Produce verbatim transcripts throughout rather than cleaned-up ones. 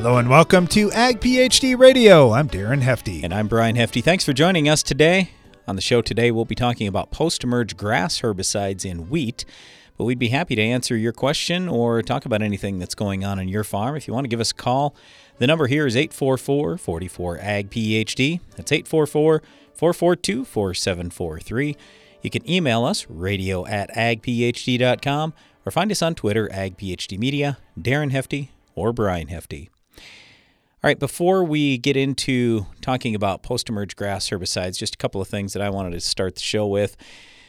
Hello and welcome to Ag PhD Radio. I'm Darren Hefty. And I'm Brian Hefty. Thanks for joining us today. On the show today, we'll be talking about post-emerge grass herbicides in wheat. But we'd be happy to answer your question or talk about anything that's going on on your farm. If you want to give us a call, the number here is eight four four, four four, A G P H D. That's eight four four, four four two, four seven four three. You can email us, radio at agphd.com, or find us on Twitter, AgPhD Media, Darren Hefty, or Brian Hefty. All right, before we get into talking about post-emerge grass herbicides, just a couple of things that I wanted to start the show with.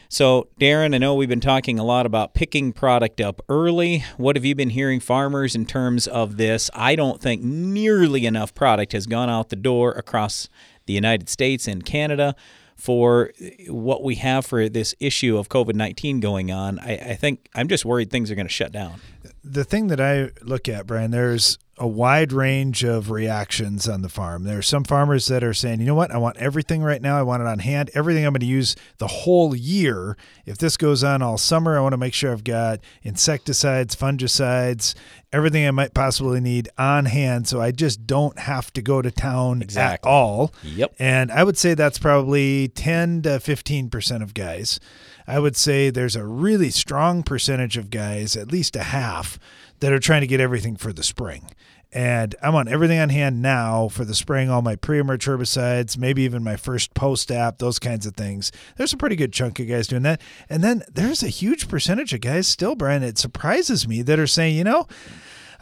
So, Darren, I know we've been talking a lot about picking product up early. What have you been hearing, farmers, in terms of this? I don't think nearly enough product has gone out the door across the United States and Canada for what we have for this issue of COVID nineteen going on. I, I think I'm just worried things are going to shut down. The thing that I look at, Brian, there's a wide range of reactions on the farm. There are some farmers that are saying, you know what, I want everything right now. I want it on hand. Everything I'm going to use the whole year. If this goes on all summer, I want to make sure I've got insecticides, fungicides, everything I might possibly need on hand so I just don't have to go to town exactly. at all. Yep. And I would say that's probably ten to fifteen percent of guys. I would say there's a really strong percentage of guys, at least a half, that are trying to get everything for the spring. And I want everything on hand now for the spring, all my pre-emerge herbicides, maybe even my first post-app, those kinds of things. There's a pretty good chunk of guys doing that. And then there's a huge percentage of guys still, Brian, it surprises me, that are saying, you know,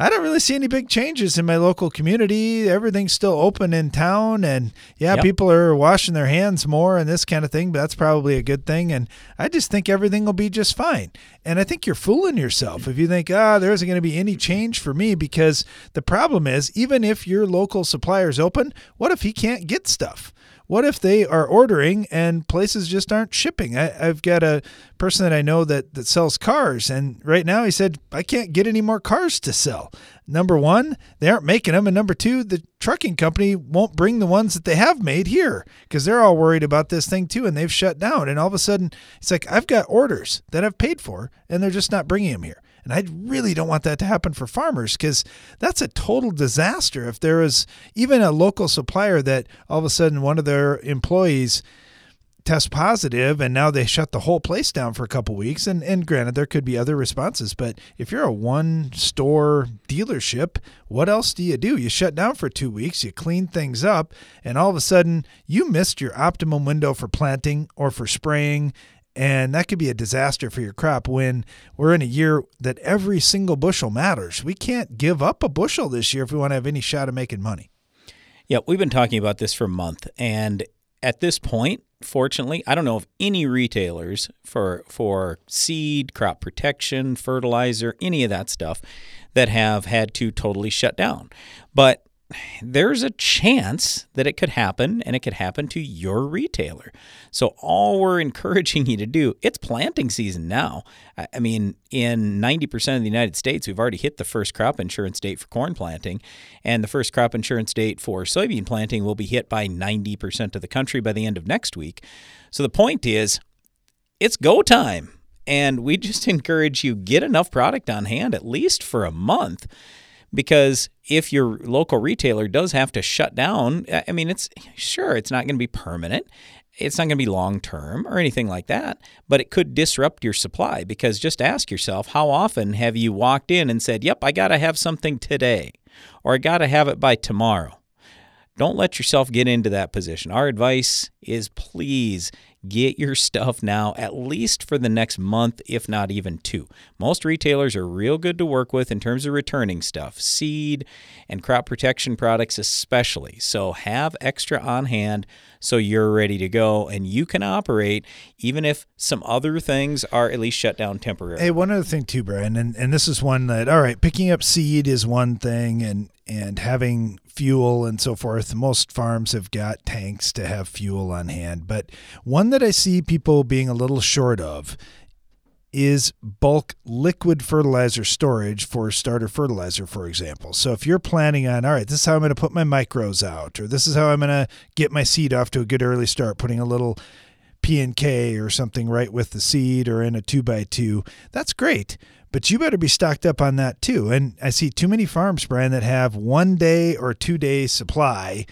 I don't really see any big changes in my local community. Everything's still open in town, and yeah, yep. people are washing their hands more and this kind of thing, but that's probably a good thing. And I just think everything will be just fine. And I think you're fooling yourself if you think, ah, oh, there isn't going to be any change for me, because the problem is, even if your local supplier's open, what if he can't get stuff? What if they are ordering and places just aren't shipping? I, I've got a person that I know that, that sells cars, and right now he said, I can't get any more cars to sell. Number one, they aren't making them, and number two, the trucking company won't bring the ones that they have made here because they're all worried about this thing too, and they've shut down. And all of a sudden, it's like, I've got orders that I've paid for, and they're just not bringing them here. And I really don't want that to happen for farmers, because that's a total disaster. If there is even a local supplier that all of a sudden one of their employees tests positive and now they shut the whole place down for a couple of weeks, and, and granted, there could be other responses. But if you're a one-store dealership, what else do you do? You shut down for two weeks, you clean things up, and all of a sudden you missed your optimum window for planting or for spraying. And that could be a disaster for your crop when we're in a year that every single bushel matters. We can't give up a bushel this year if we want to have any shot of making money. Yeah, we've been talking about this for a month. And at this point, fortunately, I don't know of any retailers for for seed, crop protection, fertilizer, any of that stuff that have had to totally shut down. But there's a chance that it could happen, and it could happen to your retailer. So all we're encouraging you to do, it's planting season now. I mean, in ninety percent of the United States, we've already hit the first crop insurance date for corn planting, and the first crop insurance date for soybean planting will be hit by ninety percent of the country by the end of next week. So the point is, it's go time, and we just encourage you, get enough product on hand at least for a month. Because if your local retailer does have to shut down, I mean, it's sure, it's not going to be permanent. It's not going to be long-term or anything like that, but it could disrupt your supply. Because just ask yourself, how often have you walked in and said, yep, I got to have something today, or I got to have it by tomorrow? Don't let yourself get into that position. Our advice is, please get your stuff now, at least for the next month, if not even two. Most retailers are real good to work with in terms of returning stuff, seed and crop protection products especially. So have extra on hand so you're ready to go and you can operate, even if some other things are at least shut down temporarily. Hey, one other thing too, Brian, and, and this is one that, all right, picking up seed is one thing, and and having fuel and so forth. Most farms have got tanks to have fuel on hand. But one that I see people being a little short of is bulk liquid fertilizer storage for starter fertilizer, for example. So if you're planning on, all right, this is how I'm going to put my micros out, or this is how I'm going to get my seed off to a good early start, putting a little P and K or something, right, with the seed, or in a two by two, that's great. But you better be stocked up on that too. And I see too many farms, Brian, that have one day or two day supply.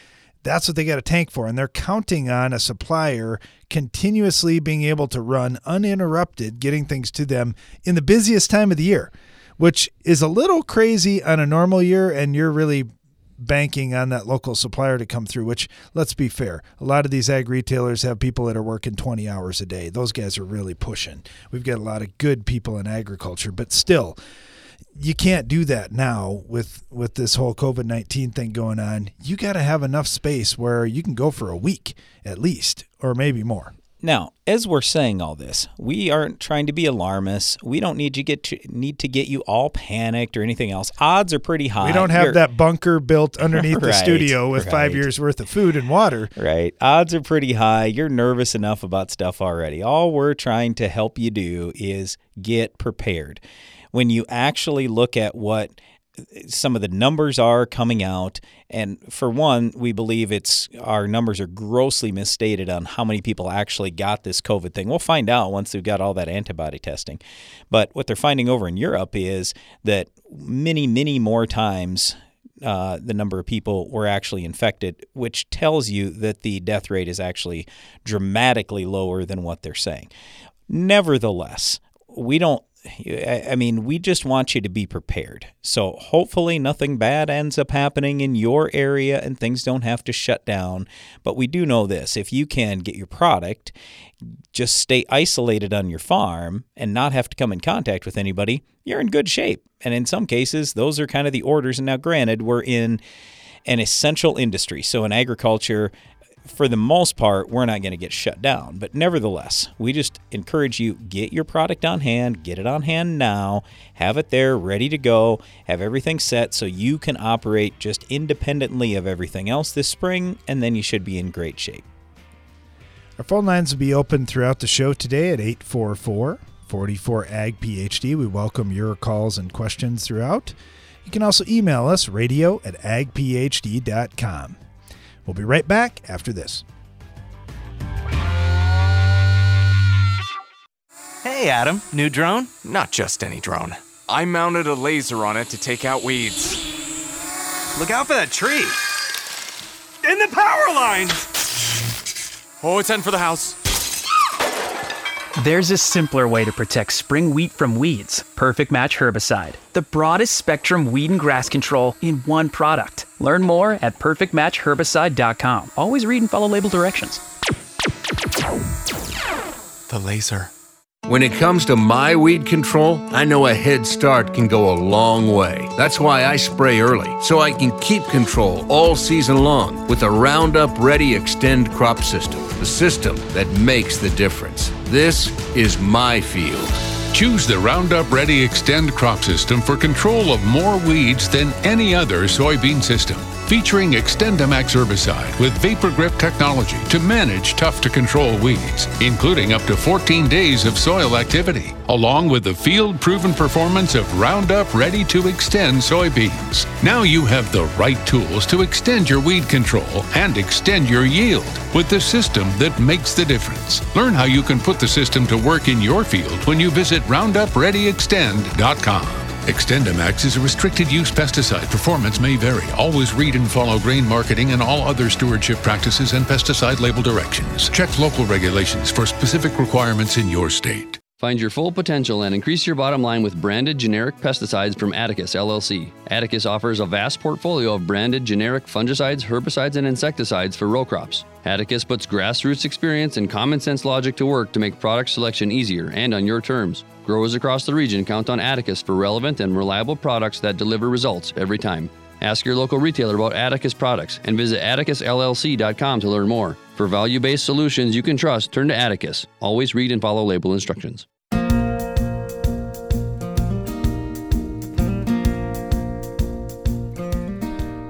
That's what they got a tank for. And they're counting on a supplier continuously being able to run uninterrupted, getting things to them in the busiest time of the year, which is a little crazy on a normal year. And you're really banking on that local supplier to come through, which, let's be fair, a lot of these ag retailers have people that are working twenty hours a day. Those guys are really pushing. We've got a lot of good people in agriculture, but still, you can't do that now with, with this whole COVID nineteen thing going on. You got to have enough space where you can go for a week at least, or maybe more. Now, as we're saying all this, we aren't trying to be alarmists. We don't need you get to, need to get you all panicked or anything else. Odds are pretty high. We don't have You're, that bunker built underneath right, the studio with right. five years worth of food and water. Right. Odds are pretty high. You're nervous enough about stuff already. All we're trying to help you do is get prepared. When you actually look at what some of the numbers are coming out, and for one, we believe it's our numbers are grossly misstated on how many people actually got this COVID thing. We'll find out once they've got all that antibody testing. But what they're finding over in Europe is that many, many more times uh, the number of people were actually infected, which tells you that the death rate is actually dramatically lower than what they're saying. Nevertheless, we don't I mean, we just want you to be prepared. So hopefully nothing bad ends up happening in your area and things don't have to shut down. But we do know this. If you can get your product, just stay isolated on your farm and not have to come in contact with anybody, you're in good shape. And in some cases, those are kind of the orders. And now, granted, we're in an essential industry. So in agriculture, for the most part, we're not going to get shut down. But nevertheless, we just encourage you, get your product on hand, get it on hand now, have it there ready to go, have everything set so you can operate just independently of everything else this spring, and then you should be in great shape. Our phone lines will be open throughout the show today at eight four four, four four, A G P H D. We welcome your calls and questions throughout. You can also email us, radio at agphd.com. We'll be right back after this. Hey, Adam. New drone? Not just any drone. I mounted a laser on it to take out weeds. Look out for that tree. And the power lines! Oh, it's heading for the house. There's a simpler way to protect spring wheat from weeds. Perfect Match Herbicide. The broadest spectrum weed and grass control in one product. Learn more at perfect match herbicide dot com. Always read and follow label directions. The laser. When it comes to my weed control, I know a head start can go a long way. That's why I spray early, so I can keep control all season long with the Roundup Ready Xtend crop system, the system that makes the difference. This is my field. Choose the Roundup Ready Xtend crop system for control of more weeds than any other soybean system. Featuring Xtendamax herbicide with vapor grip technology to manage tough-to-control weeds, including up to fourteen days of soil activity, along with the field-proven performance of Roundup Ready to Xtend soybeans. Now you have the right tools to extend your weed control and extend your yield with the system that makes the difference. Learn how you can put the system to work in your field when you visit roundup ready xtend dot com. Xtendamax is a restricted-use pesticide. Performance may vary. Always read and follow grain marketing and all other stewardship practices and pesticide label directions. Check local regulations for specific requirements in your state. Find your full potential and increase your bottom line with branded generic pesticides from Atticus, L L C. Atticus offers a vast portfolio of branded generic fungicides, herbicides, and insecticides for row crops. Atticus puts grassroots experience and common sense logic to work to make product selection easier and on your terms. Growers across the region count on Atticus for relevant and reliable products that deliver results every time. Ask your local retailer about Atticus products and visit atticus l l c dot com to learn more. For value-based solutions you can trust, turn to Atticus. Always read and follow label instructions.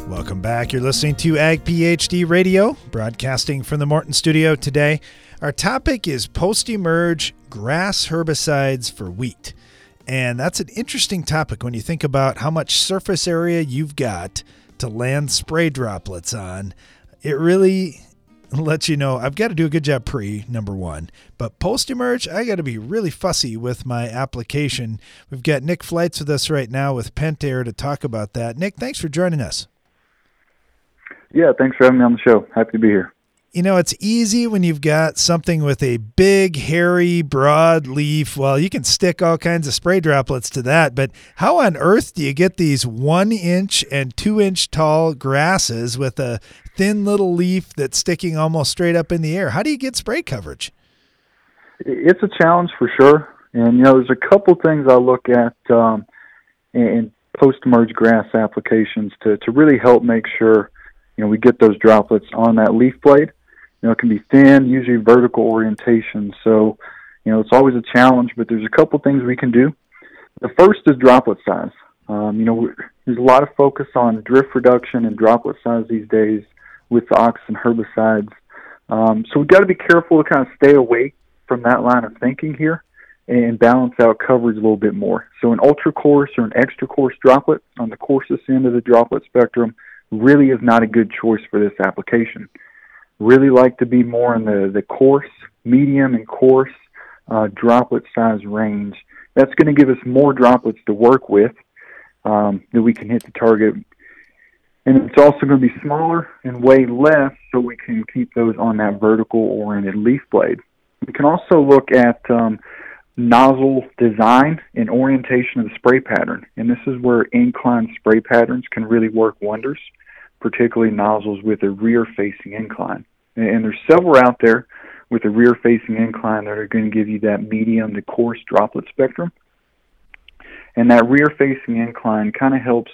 Welcome back. You're listening to Ag PhD Radio, broadcasting from the Morton Studio today. Our topic is post-emerge grass herbicides for wheat. And that's an interesting topic when you think about how much surface area you've got to land spray droplets on. It really let you know I've got to do a good job pre, number one. But post-emerge, I got to be really fussy with my application. We've got Nick Fleitz with us right now with Pentair to talk about that. Nick, thanks for joining us. Yeah, thanks for having me on the show. Happy to be here. You know, it's easy when you've got something with a big, hairy, broad leaf. Well, you can stick all kinds of spray droplets to that, but how on earth do you get these one-inch and two-inch tall grasses with a thin little leaf that's sticking almost straight up in the air? How do you get spray coverage? It's a challenge for sure. And, you know, there's a couple things I look at um, in post-emerge grass applications to, to really help make sure, you know, we get those droplets on that leaf blade. You know, it can be thin, usually vertical orientation. So, you know, it's always a challenge, but there's a couple things we can do. The first is droplet size. Um, you know, there's a lot of focus on drift reduction and droplet size these days with the oxygen herbicides. Um, so we've got to be careful to kind of stay away from that line of thinking here and balance out coverage a little bit more. So an ultra coarse or an extra coarse droplet on the coarsest end of the droplet spectrum really is not a good choice for this application. Really like to be more in the, the coarse, medium, and coarse uh, droplet size range. That's going to give us more droplets to work with um, that we can hit the target. And it's also going to be smaller and weigh less so we can keep those on that vertical-oriented leaf blade. We can also look at um, nozzle design and orientation of the spray pattern. And this is where incline spray patterns can really work wonders, particularly nozzles with a rear-facing incline. And there's several out there with a rear-facing incline that are going to give you that medium to coarse droplet spectrum. And that rear-facing incline kind of helps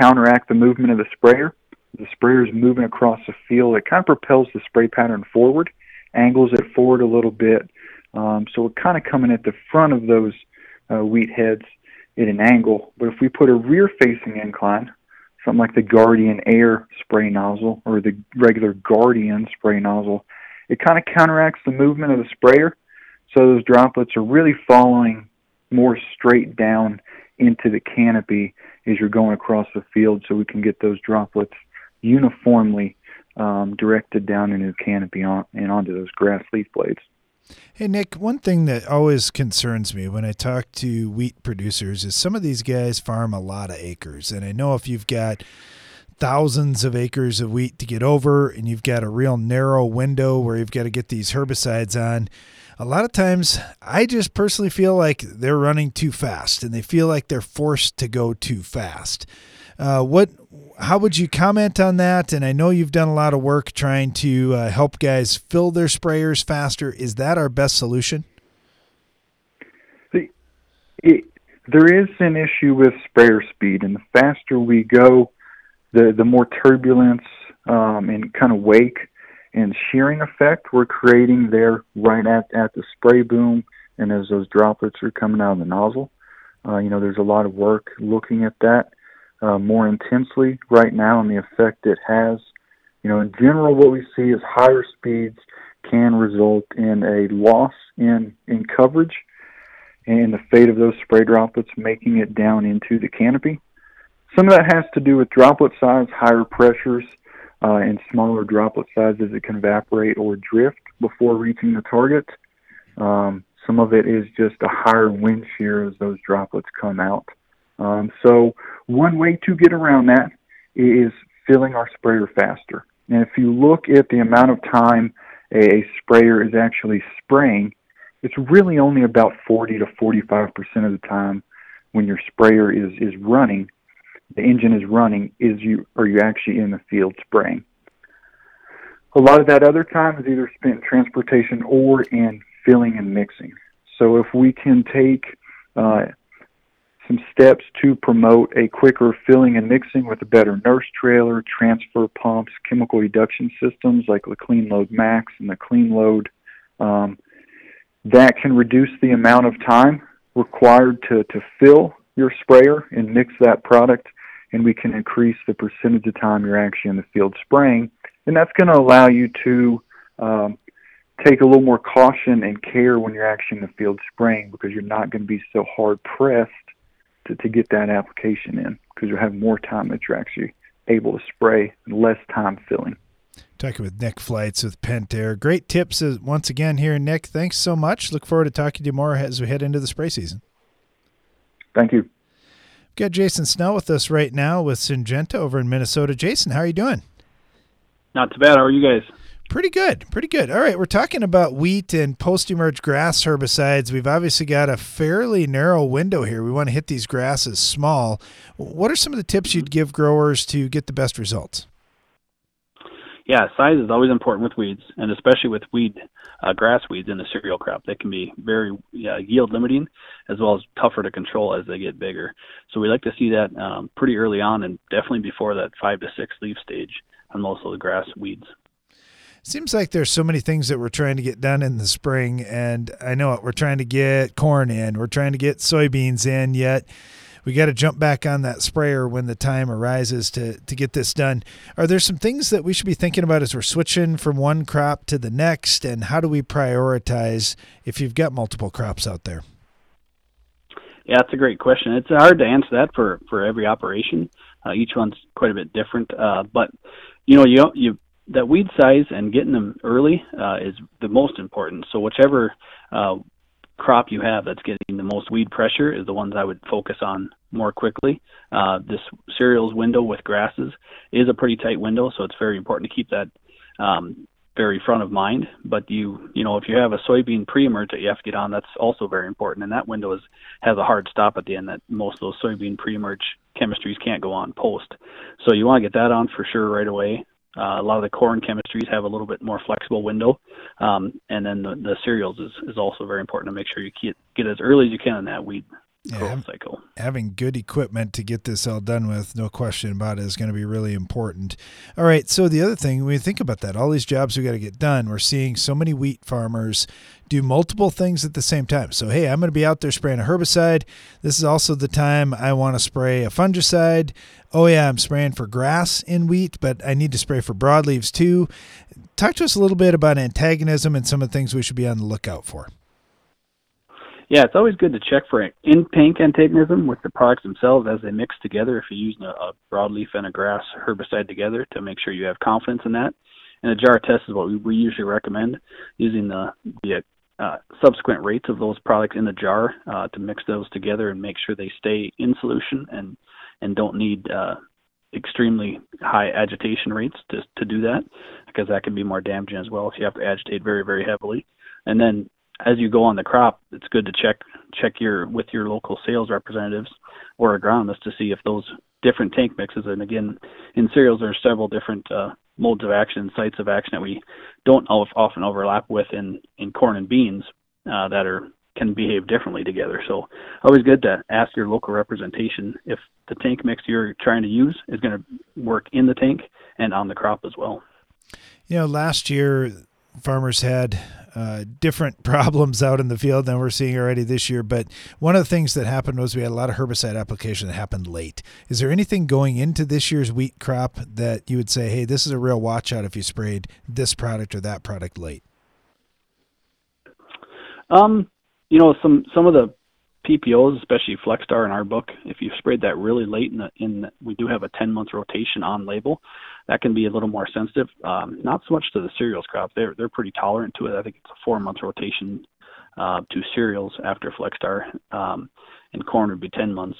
counteract the movement of the sprayer. The sprayer is moving across the field. It kind of propels the spray pattern forward, angles it forward a little bit. Um, so we're kind of coming at the front of those uh, wheat heads at an angle. But if we put a rear-facing incline, something like the Guardian Air spray nozzle or the regular Guardian spray nozzle, it kind of counteracts the movement of the sprayer, so those droplets are really falling more straight down into the canopy as you're going across the field, so we can get those droplets uniformly um, directed down into the canopy on, and onto those grass leaf blades. Hey, Nick, one thing that always concerns me when I talk to wheat producers is some of these guys farm a lot of acres. And I know if you've got thousands of acres of wheat to get over and you've got a real narrow window where you've got to get these herbicides on, a lot of times I just personally feel like they're running too fast and they feel like they're forced to go too fast. Uh, what, how would you comment on that? And I know you've done a lot of work trying to uh, help guys fill their sprayers faster. Is that our best solution? It, it, there is an issue with sprayer speed, and the faster we go, the, the more turbulence um, and kind of wake and shearing effect we're creating there right at, at the spray boom, and as those droplets are coming out of the nozzle. Uh, you know, there's a lot of work looking at that. Uh, more intensely right now, and the effect it has. You know, in general, what we see is higher speeds can result in a loss in, in coverage and the fate of those spray droplets making it down into the canopy. Some of that has to do with droplet size, higher pressures, uh, and smaller droplet sizes that can evaporate or drift before reaching the target. Um, some of it is just a higher wind shear as those droplets come out. Um, so one way to get around that is filling our sprayer faster. And if you look at the amount of time a sprayer is actually spraying, it's really only about forty to forty-five percent of the time when your sprayer is, is running, the engine is running, is you are you actually in the field spraying. A lot of that other time is either spent in transportation or in filling and mixing. So if we can take uh, some steps to promote a quicker filling and mixing with a better nurse trailer, transfer pumps, chemical reduction systems like the Clean Load Max and the Clean Load. Um, that can reduce the amount of time required to, to fill your sprayer and mix that product, and we can increase the percentage of time you're actually in the field spraying. And that's going to allow you to um, take a little more caution and care when you're actually in the field spraying, because you're not going to be so hard-pressed To, to get that application in, because you'll have more time that you're actually able to spray and less time filling. Talking with Nick Fleitz with Pentair. Great tips once again here, Nick. Thanks so much. Look forward to talking to you more as we head into the spray season. Thank you. We've got Jason Snell with us right now with Syngenta over in Minnesota. Jason, how are you doing? Not too bad. How are you guys? Pretty good. Pretty good. All right. We're talking about wheat and post-emerge grass herbicides. We've obviously got a fairly narrow window here. We want to hit these grasses small. What are some of the tips you'd give growers to get the best results? Yeah, size is always important with weeds, and especially with weed, uh, grass weeds in the cereal crop. They can be very uh, yield limiting as well as tougher to control as they get bigger. So we like to see that um, pretty early on and definitely before that five to six leaf stage on most of the grass weeds. Seems like there's so many things that we're trying to get done in the spring, and I know it. We're trying to get corn in, we're trying to get soybeans in, yet we got to jump back on that sprayer when the time arises to to get this done. Are there some things that we should be thinking about as we're switching from one crop to the next, and how do we prioritize if you've got multiple crops out there? Yeah, that's a great question. It's hard to answer that for, for every operation. Uh, each one's quite a bit different, uh, but you know, you you. That weed size and getting them early uh, is the most important. So whichever uh, crop you have that's getting the most weed pressure is the ones I would focus on more quickly. Uh, this cereals window with grasses is a pretty tight window, so it's very important to keep that um, very front of mind. But you you know, if you have a soybean pre-emerge that you have to get on, that's also very important. And that window is, has a hard stop at the end that most of those soybean pre-emerge chemistries can't go on post. So you want to get that on for sure right away. Uh, a lot of the corn chemistries have a little bit more flexible window. Um, and then the, the cereals is, is also very important to make sure you get, get as early as you can in that weed yeah, growth cycle. Having good equipment to get this all done with, no question about it, is going to be really important. All right, so the other thing, when we think about that, all these jobs we got to get done, we're seeing so many wheat farmers do multiple things at the same time. So, hey, I'm going to be out there spraying a herbicide. This is also the time I want to spray a fungicide. Oh, yeah, I'm spraying for grass in wheat, but I need to spray for broadleaves too. Talk to us a little bit about antagonism and some of the things we should be on the lookout for. Yeah, it's always good to check for in-tank antagonism with the products themselves as they mix together. If you're using a, a broadleaf and a grass herbicide together, to make sure you have confidence in that. And a jar test is what we, we usually recommend, using the, the Uh, subsequent rates of those products in the jar uh, to mix those together and make sure they stay in solution and, and don't need uh, extremely high agitation rates to, to do that, because that can be more damaging as well if you have to agitate very, very heavily. And then as you go on the crop, it's good to check check your with your local sales representatives or agronomists to see if those different tank mixes, and again, in cereals there are several different uh, modes of action, sites of action that we don't often overlap with in, in corn and beans uh, that are can behave differently together. So always good to ask your local representation if the tank mix you're trying to use is going to work in the tank and on the crop as well. You know, last year farmers had uh, different problems out in the field than we're seeing already this year, but one of the things that happened was we had a lot of herbicide application that happened late. Is there anything going into this year's wheat crop that you would say, hey, this is a real watch out if you sprayed this product or that product late? Um, you know, some, some of the P P Os, especially Flexstar in our book, if you've sprayed that really late in the, in the, we do have a ten month rotation on label. That can be a little more sensitive, um, not so much to the cereals crop. They're they're pretty tolerant to it. I think it's a four month rotation uh, to cereals after Flexstar, um, and corn would be ten months.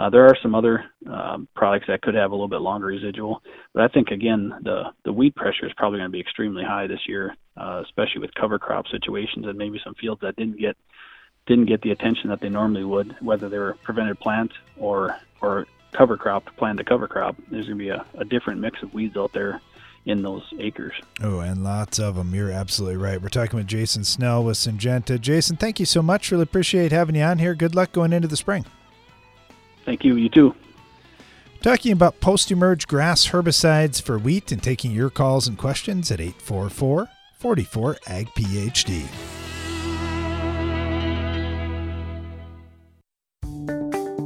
Uh, there are some other um, products that could have a little bit longer residual, but I think, again, the, the weed pressure is probably going to be extremely high this year, uh, especially with cover crop situations and maybe some fields that didn't get didn't get the attention that they normally would, whether they were prevented plant or or cover crop to plan to cover crop. There's going to be a, a different mix of weeds out there in those acres. Oh, and lots of them. You're absolutely right. We're talking with Jason Snell with Syngenta. Jason, thank you so much. Really appreciate having you on here. Good luck going into the spring. Thank you. You too. Talking about post-emerge grass herbicides for wheat and taking your calls and questions at eight four four, four four, A G P H D.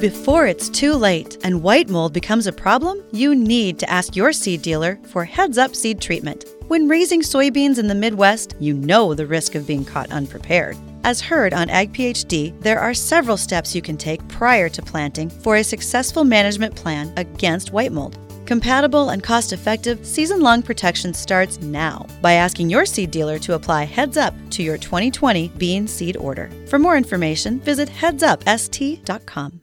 Before it's too late and white mold becomes a problem, you need to ask your seed dealer for Heads Up seed treatment. When raising soybeans in the Midwest, you know the risk of being caught unprepared. As heard on Ag PhD, there are several steps you can take prior to planting for a successful management plan against white mold. Compatible and cost-effective season-long protection starts now by asking your seed dealer to apply Heads Up to your twenty twenty bean seed order. For more information, visit heads up s t dot com.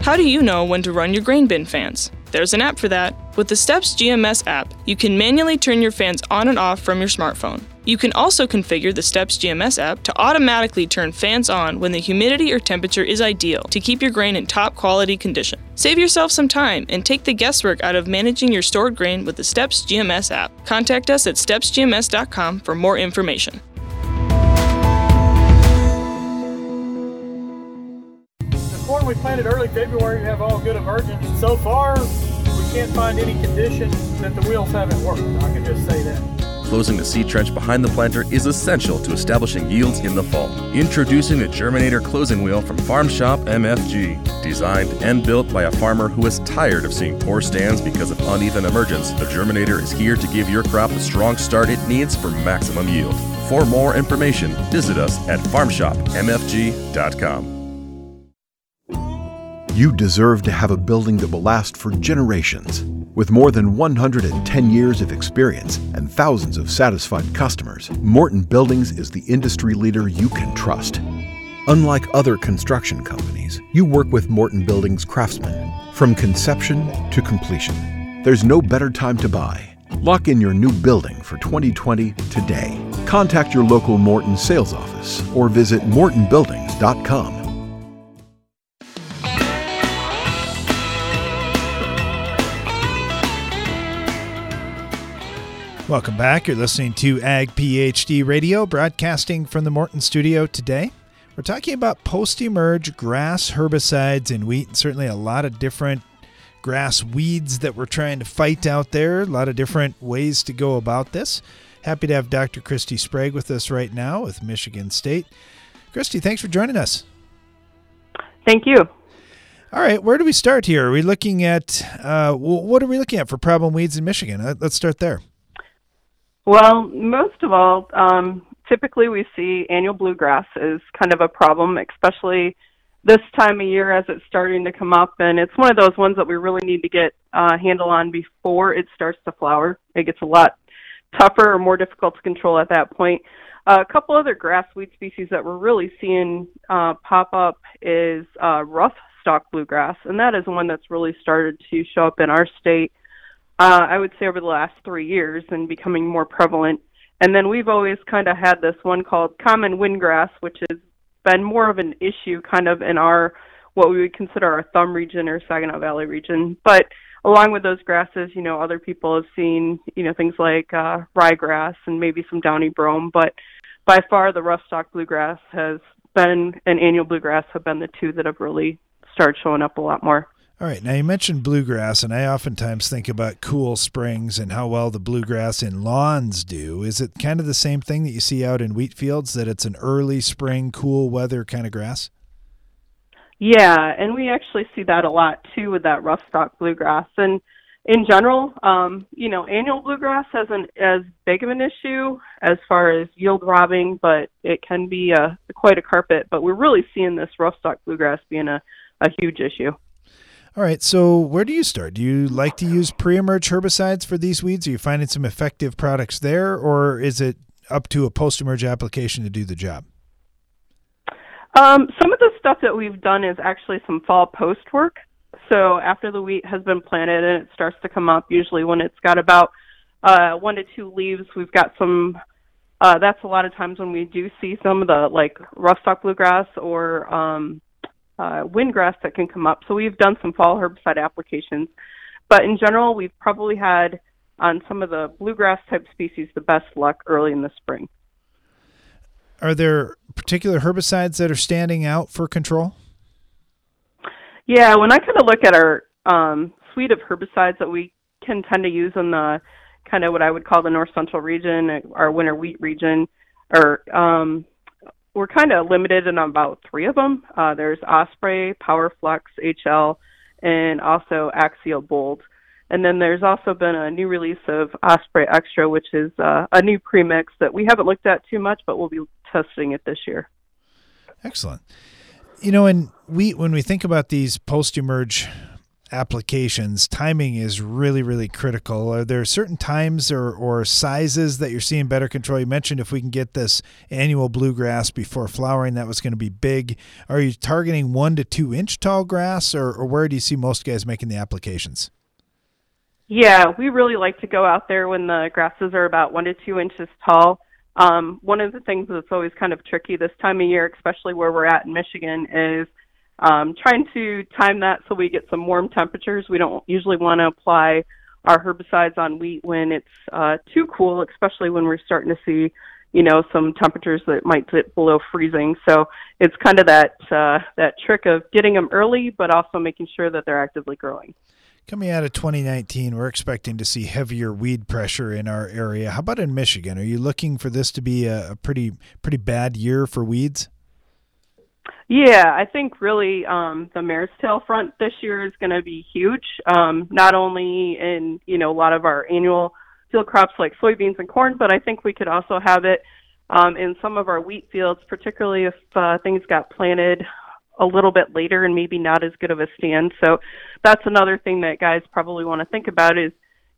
How do you know when to run your grain bin fans? There's an app for that. With the Steps G M S app, you can manually turn your fans on and off from your smartphone. You can also configure the Steps G M S app to automatically turn fans on when the humidity or temperature is ideal to keep your grain in top quality condition. Save yourself some time and take the guesswork out of managing your stored grain with the Steps G M S app. Contact us at steps g m s dot com for more information. We planted early February, we have all good emergence. So far, we can't find any condition that the wheels haven't worked. I can just say that. Closing the seed trench behind the planter is essential to establishing yields in the fall. Introducing the Germinator closing wheel from Farm Shop M F G. Designed and built by a farmer who is tired of seeing poor stands because of uneven emergence, the Germinator is here to give your crop the strong start it needs for maximum yield. For more information, visit us at farm shop m f g dot com. You deserve to have a building that will last for generations. With more than one hundred ten years of experience and thousands of satisfied customers, Morton Buildings is the industry leader you can trust. Unlike other construction companies, you work with Morton Buildings craftsmen from conception to completion. There's no better time to buy. Lock in your new building for twenty twenty today. Contact your local Morton sales office or visit morton buildings dot com. Welcome back. You're listening to Ag PhD Radio, broadcasting from the Morton studio today. We're talking about post-emerge grass herbicides in wheat, and certainly a lot of different grass weeds that we're trying to fight out there, a lot of different ways to go about this. Happy to have Doctor Christy Sprague with us right now with Michigan State. Christy, thanks for joining us. Thank you. All right, where do we start here? Are we looking at, uh, what are we looking at for problem weeds in Michigan? Let's start there. Well, most of all, um, typically we see annual bluegrass is kind of a problem, especially this time of year as it's starting to come up. And it's one of those ones that we really need to get a uh, handle on before it starts to flower. It gets a lot tougher or more difficult to control at that point. Uh, a couple other grass weed species that we're really seeing uh, pop up is uh, rough stalk bluegrass, and that is one that's really started to show up in our state. Uh, I would say over the last three years and becoming more prevalent. And then we've always kind of had this one called common windgrass, which has been more of an issue kind of in our, what we would consider our thumb region or Saginaw Valley region. But along with those grasses, you know, other people have seen, you know, things like uh, ryegrass and maybe some downy brome. But by far the rough stalk bluegrass has been, and annual bluegrass have been the two that have really started showing up a lot more. All right. Now, you mentioned bluegrass, and I oftentimes think about cool springs and how well the bluegrass in lawns do. Is it kind of the same thing that you see out in wheat fields, that it's an early spring, cool weather kind of grass? Yeah, and we actually see that a lot, too, with that rough stalk bluegrass. And in general, um, you know, annual bluegrass isn't as big of an issue as far as yield robbing, but it can be a, quite a carpet. But we're really seeing this rough stalk bluegrass being a, a huge issue. All right, so where do you start? Do you like to use pre-emerge herbicides for these weeds? Are you finding some effective products there, or is it up to a post-emerge application to do the job? Um, some of the stuff that we've done is actually some fall post work. So after the wheat has been planted and it starts to come up, usually when it's got about uh, one to two leaves. We've got some, uh, that's a lot of times when we do see some of the like roughstalk bluegrass or um, uh, windgrass that can come up. So we've done some fall herbicide applications. But in general, we've probably had on some of the bluegrass type species the best luck early in the spring. Are there particular herbicides that are standing out for control? Yeah, when I kind of look at our um, suite of herbicides that we can tend to use in the kind of what I would call the north central region, our winter wheat region, or um, we're kind of limited in about three of them. Uh, there's Osprey, PowerFlex, H L, and also Axial Bold. And then there's also been a new release of Osprey Extra, which is uh, a new premix that we haven't looked at too much, but we'll be testing it this year. Excellent. You know, and we when we think about these post-emerge applications, timing is really, really critical. Are there certain times or, or sizes that you're seeing better control? You mentioned if we can get this annual bluegrass before flowering, that was going to be big. Are you targeting one to two inch tall grass, or, or where do you see most guys making the applications? Yeah, we really like to go out there when the grasses are about one to two inches tall. Um, one of the things that's always kind of tricky this time of year, especially where we're at in Michigan, is Um, trying to time that so we get some warm temperatures. We don't usually want to apply our herbicides on wheat when it's uh, too cool, especially when we're starting to see, you know, some temperatures that might dip below freezing. So it's kind of that uh, that trick of getting them early, but also making sure that they're actively growing. Coming out of twenty nineteen, we're expecting to see heavier weed pressure in our area. How about in Michigan? Are you looking for this to be a pretty pretty bad year for weeds? Yeah, I think really um, the mare's tail front this year is going to be huge, um, not only in, you know, a lot of our annual field crops like soybeans and corn, but I think we could also have it um, in some of our wheat fields, particularly if uh, things got planted a little bit later and maybe not as good of a stand. So that's another thing that guys probably want to think about is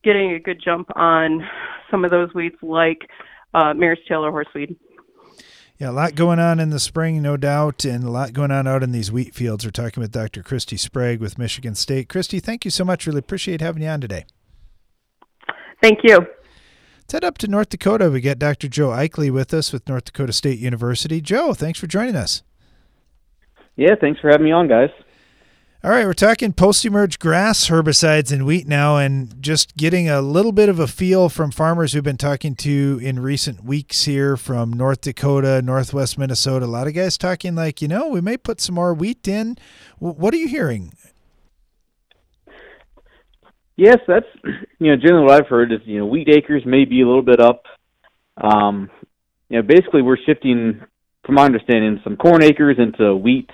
getting a good jump on some of those weeds like uh, mare's tail or horseweed. Yeah, a lot going on in the spring, no doubt, and a lot going on out in these wheat fields. We're talking with Doctor Christy Sprague with Michigan State. Christy, thank you so much. Really appreciate having you on today. Thank you. Let's head up to North Dakota. We got Doctor Joe Ikley with us with North Dakota State University. Joe, thanks for joining us. Yeah, thanks for having me on, guys. All right, we're talking post-emerge grass herbicides in wheat now, and just getting a little bit of a feel from farmers who've been talking to in recent weeks here from North Dakota, northwest Minnesota. A lot of guys talking like, you know, we may put some more wheat in. What are you hearing? Yes, that's, you know, generally what I've heard is, you know, wheat acres may be a little bit up. Um, you know, basically we're shifting, from my understanding, some corn acres into wheat.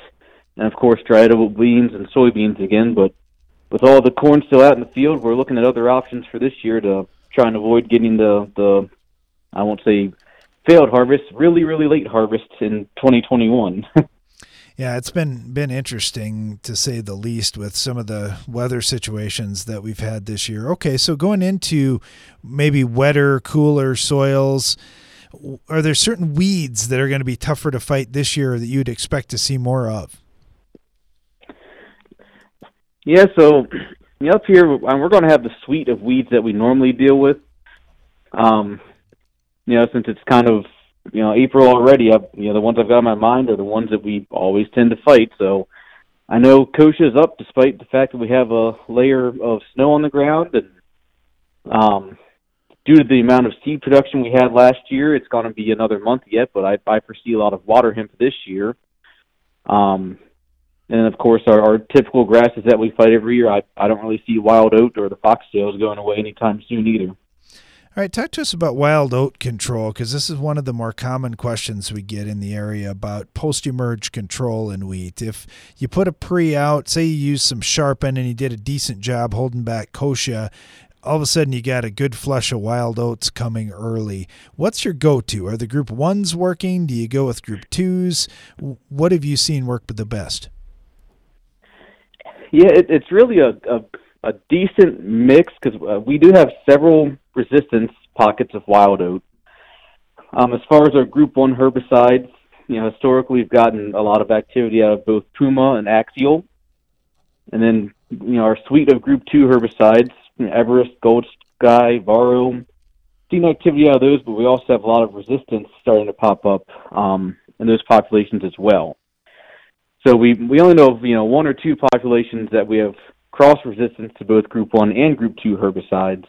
And, of course, dry edible beans and soybeans again. But with all the corn still out in the field, we're looking at other options for this year to try and avoid getting the, the I won't say failed harvest, really, really late harvest in twenty twenty-one. Yeah, it's been been interesting, to say the least, with some of the weather situations that we've had this year. Okay, so going into maybe wetter, cooler soils, are there certain weeds that are going to be tougher to fight this year that you'd expect to see more of? Yeah, so you know, up here, we're going to have the suite of weeds that we normally deal with. Um, you know, since it's kind of, you know, April already, I've, you know, the ones I've got in my mind are the ones that we always tend to fight. So I know kochia is up despite the fact that we have a layer of snow on the ground. And um, due to the amount of seed production we had last year, it's going to be another month yet, but I, I foresee a lot of water hemp this year. Um And, of course, our, our typical grasses that we fight every year, I, I don't really see wild oat or the foxtails going away anytime soon either. All right, talk to us about wild oat control, because this is one of the more common questions we get in the area about post-emerge control in wheat. If you put a pre out, say you use some Sharpen and you did a decent job holding back kochia, all of a sudden you got a good flush of wild oats coming early. What's your go-to? Are the group ones working? Do you go with group twos? What have you seen work the best? Yeah, it, it's really a, a, a decent mix because uh, we do have several resistance pockets of wild oat. Um, as far as our Group one herbicides, you know, historically we've gotten a lot of activity out of both Puma and Axial. And then, you know, our suite of Group two herbicides, you know, Everest, Gold Sky, Varro, seen activity out of those, but we also have a lot of resistance starting to pop up um, in those populations as well. So we, we only know of, you know, one or two populations that we have cross resistance to both group one and group two herbicides.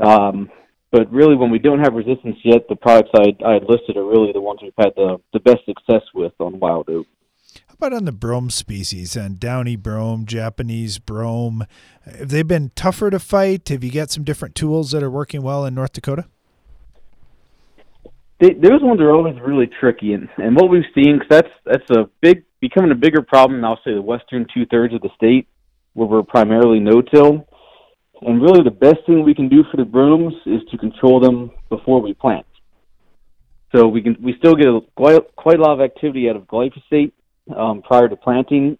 Um, but really when we don't have resistance yet, the products I, I listed are really the ones we've had the, the best success with on wild oat. How about on the brome species, on downy brome, Japanese brome? Have they been tougher to fight? Have you got some different tools that are working well in North Dakota? They, those ones are always really tricky. And, and what we've seen, because that's, that's a big, becoming a bigger problem, I'll say the western two-thirds of the state, where we're primarily no-till. And really the best thing we can do for the bromes is to control them before we plant. So we can we still get a, quite a lot of activity out of glyphosate Um, prior to planting.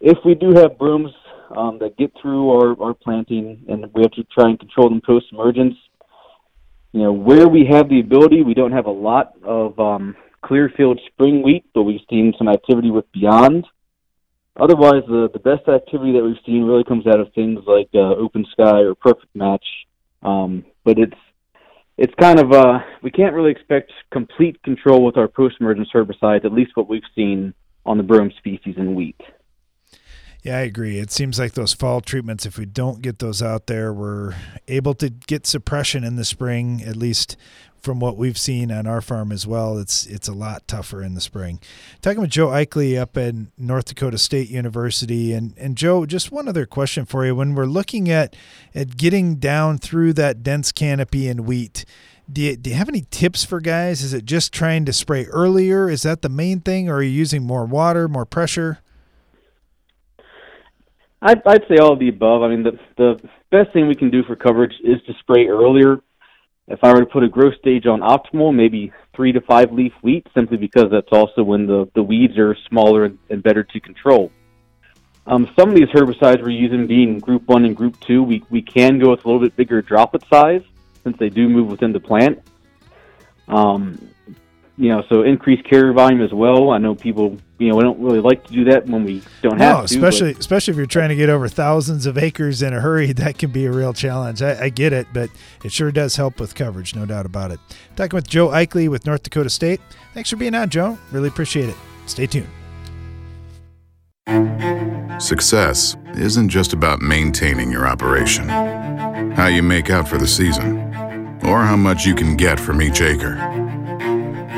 If we do have brooms um, that get through our, our planting, and we have to try and control them post-emergence, you know, where we have the ability, we don't have a lot of um, clear field spring wheat, but we've seen some activity with Beyond. Otherwise, the, the best activity that we've seen really comes out of things like uh, Open Sky or Perfect Match, um, but it's It's kind of, uh, we can't really expect complete control with our post-emergence herbicides, at least what we've seen on the brome species in wheat. Yeah, I agree. It seems like those fall treatments, if we don't get those out there, we're able to get suppression in the spring, at least from what we've seen on our farm as well. It's it's a lot tougher in the spring. Talking with Joe Ikley up at North Dakota State University. And, and Joe, just one other question for you. When we're looking at, at getting down through that dense canopy in wheat, Do you, do you have any tips for guys? Is it just trying to spray earlier? Is that the main thing, or are you using more water, more pressure? I'd, I'd say all of the above. I mean, the, the best thing we can do for coverage is to spray earlier. If I were to put a growth stage on optimal, maybe three to five leaf wheat, simply because that's also when the, the weeds are smaller and, and better to control. Um, some of these herbicides we're using being group one and group two, we, we can go with a little bit bigger droplet size, since they do move within the plant. Um, you know, so increased carrier volume as well. I know people, you know, we don't really like to do that when we don't no, have to. Especially, but. especially if you're trying to get over thousands of acres in a hurry, that can be a real challenge. I, I get it, but it sure does help with coverage, no doubt about it. Talking with Joe Ikley with North Dakota State. Thanks for being on, Joe. Really appreciate it. Stay tuned. Success isn't just about maintaining your operation, how you make out for the season, or how much you can get from each acre.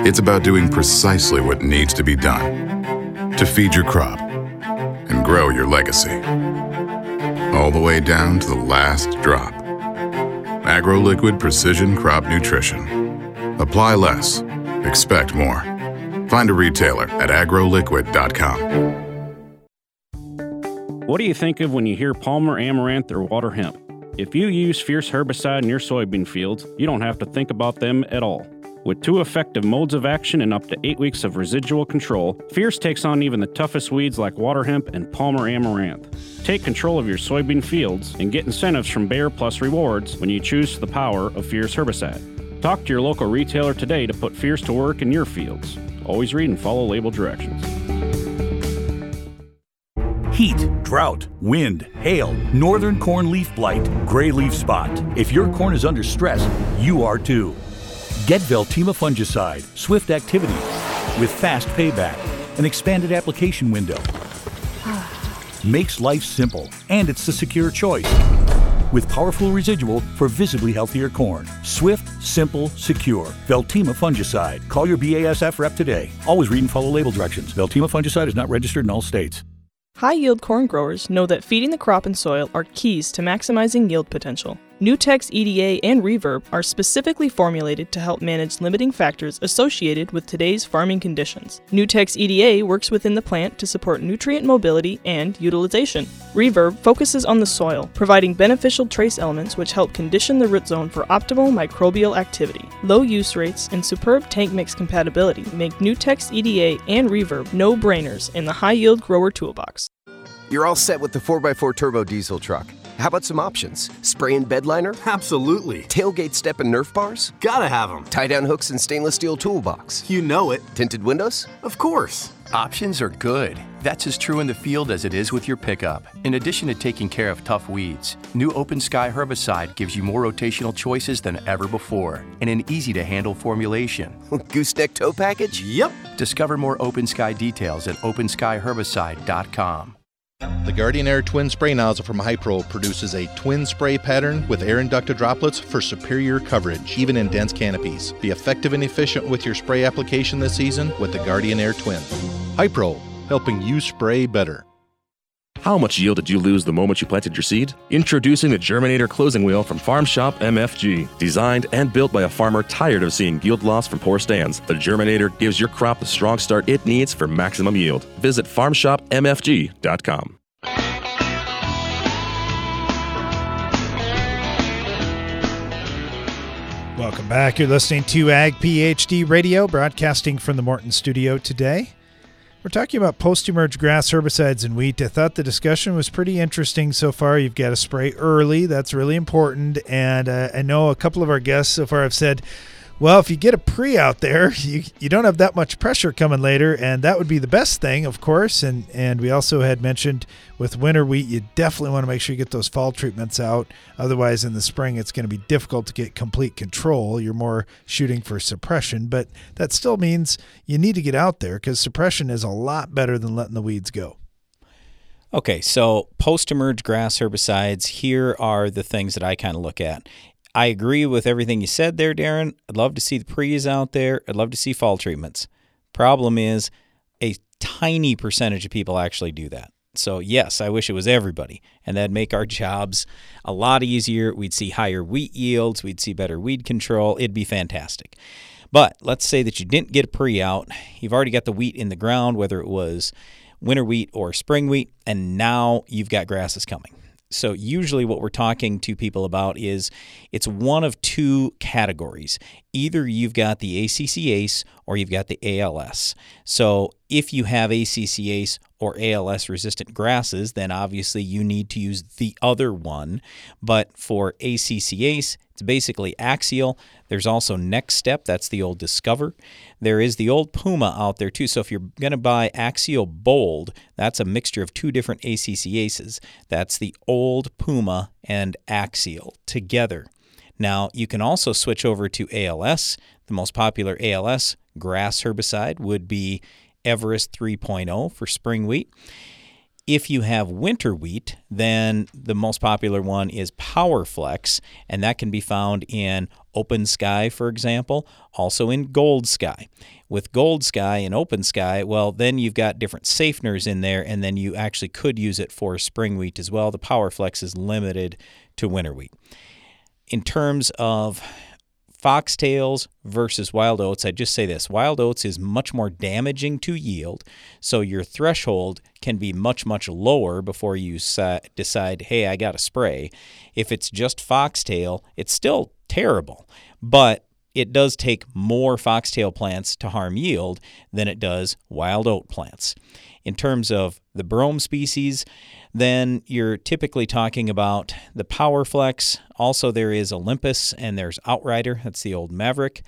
It's about doing precisely what needs to be done to feed your crop and grow your legacy, all the way down to the last drop. AgroLiquid Precision Crop Nutrition. Apply less, expect more. Find a retailer at agroliquid dot com. What do you think of when you hear Palmer amaranth or water hemp? If you use Fierce herbicide in your soybean fields, you don't have to think about them at all. With two effective modes of action and up to eight weeks of residual control, Fierce takes on even the toughest weeds like water hemp and Palmer amaranth. Take control of your soybean fields and get incentives from Bayer Plus Rewards when you choose the power of Fierce herbicide. Talk to your local retailer today to put Fierce to work in your fields. Always read and follow label directions. Heat, drought, wind, hail, northern corn leaf blight, gray leaf spot. If your corn is under stress, you are too. Get Veltima fungicide, swift activity, with fast payback, an expanded application window. Makes life simple, and it's the secure choice, with powerful residual for visibly healthier corn. Swift, simple, secure. Veltima fungicide. Call your B A S F rep today. Always read and follow label directions. Veltima fungicide is not registered in all states. High-yield corn growers know that feeding the crop and soil are keys to maximizing yield potential. Nutex E D A and Reverb are specifically formulated to help manage limiting factors associated with today's farming conditions. Nutex E D A works within the plant to support nutrient mobility and utilization. Reverb focuses on the soil, providing beneficial trace elements which help condition the root zone for optimal microbial activity. Low use rates and superb tank mix compatibility make Nutex E D A and Reverb no-brainers in the high-yield grower toolbox. You're all set with the four by four turbo diesel truck. How about some options? Spray and bed liner? Absolutely. Tailgate step and Nerf bars? Gotta have them. Tie down hooks and stainless steel toolbox? You know it. Tinted windows? Of course. Options are good. That's as true in the field as it is with your pickup. In addition to taking care of tough weeds, new Open Sky herbicide gives you more rotational choices than ever before in an easy-to-handle formulation. Goose neck toe package? Yep. Discover more Open Sky details at open sky herbicide dot com. The Guardian Air Twin Spray Nozzle from HiPro produces a twin spray pattern with air-inducted droplets for superior coverage, even in dense canopies. Be effective and efficient with your spray application this season with the Guardian Air Twin. HiPro, helping you spray better. How much yield did you lose the moment you planted your seed? Introducing the Germinator Closing Wheel from Farm Shop M F G. Designed and built by a farmer tired of seeing yield loss from poor stands, the Germinator gives your crop the strong start it needs for maximum yield. Visit farm shop m f g dot com. Welcome back. You're listening to Ag PhD Radio, broadcasting from the Morton studio today. We're talking about post-emerge grass herbicides and wheat. I thought the discussion was pretty interesting so far. You've got to spray early. That's really important. And uh, I know a couple of our guests so far have said, well, if you get a pre out there, you, you don't have that much pressure coming later, and that would be the best thing, of course. And, and we also had mentioned with winter wheat, you definitely want to make sure you get those fall treatments out. Otherwise, in the spring, it's going to be difficult to get complete control. You're more shooting for suppression, but that still means you need to get out there because suppression is a lot better than letting the weeds go. Okay, so post-emerge grass herbicides, here are the things that I kind of look at. I agree with everything you said there, Darren. I'd love to see the pre's out there. I'd love to see fall treatments. Problem is, a tiny percentage of people actually do that. So, yes, I wish it was everybody, and that'd make our jobs a lot easier. We'd see higher wheat yields. We'd see better weed control. It'd be fantastic. But let's say that you didn't get a pre out. You've already got the wheat in the ground, whether it was winter wheat or spring wheat, and now you've got grasses coming. So usually what we're talking to people about is it's one of two categories. Either you've got the A C C A C E or you've got the A L S. So if you have A C C A C E or A L S-resistant grasses, then obviously you need to use the other one. But for A C C A C E, it's basically Axial. There's also Next Step. That's the old Discover. There is the old Puma out there, too. So if you're going to buy Axial Bold, that's a mixture of two different A C C A C Es. That's the old Puma and Axial together. Now, you can also switch over to A L S. The most popular A L S grass herbicide would be Everest three point oh for spring wheat. If you have winter wheat, then the most popular one is PowerFlex, and that can be found in Open Sky, for example, also in Gold Sky. With Gold Sky and Open Sky, well, then you've got different safeners in there, and then you actually could use it for spring wheat as well. The PowerFlex is limited to winter wheat. In terms of foxtails versus wild oats, I just say this. Wild oats is much more damaging to yield, so your threshold can be much, much lower before you decide, hey, I got to spray. If it's just foxtail, it's still terrible, but it does take more foxtail plants to harm yield than it does wild oat plants. In terms of the brome species, then you're typically talking about the PowerFlex. Also, there is Olympus and there's Outrider. That's the old Maverick.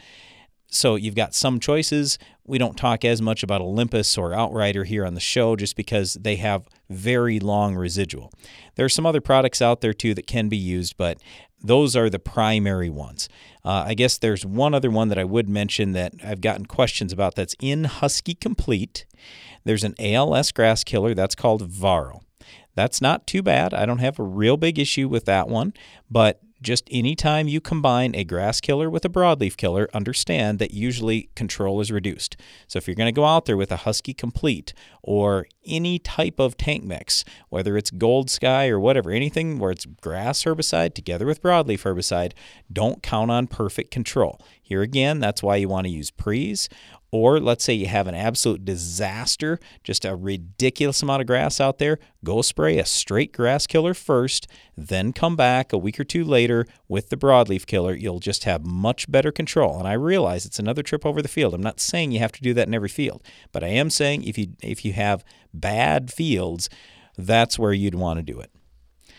So you've got some choices. We don't talk as much about Olympus or Outrider here on the show just because they have very long residual. There are some other products out there, too, that can be used, but those are the primary ones. Uh, I guess there's one other one that I would mention that I've gotten questions about that's in Husky Complete. There's an A L S grass killer that's called Varro. That's not too bad. I don't have a real big issue with that one, but just anytime you combine a grass killer with a broadleaf killer, understand that usually control is reduced. So if you're going to go out there with a Husky Complete or any type of tank mix, whether it's Gold Sky or whatever, anything where it's grass herbicide together with broadleaf herbicide, don't count on perfect control. Here again, that's why you want to use pre's. Or let's say you have an absolute disaster, just a ridiculous amount of grass out there, go spray a straight grass killer first, then come back a week or two later with the broadleaf killer. You'll just have much better control. And I realize it's another trip over the field. I'm not saying you have to do that in every field, but I am saying if you if you have bad fields, that's where you'd want to do it. All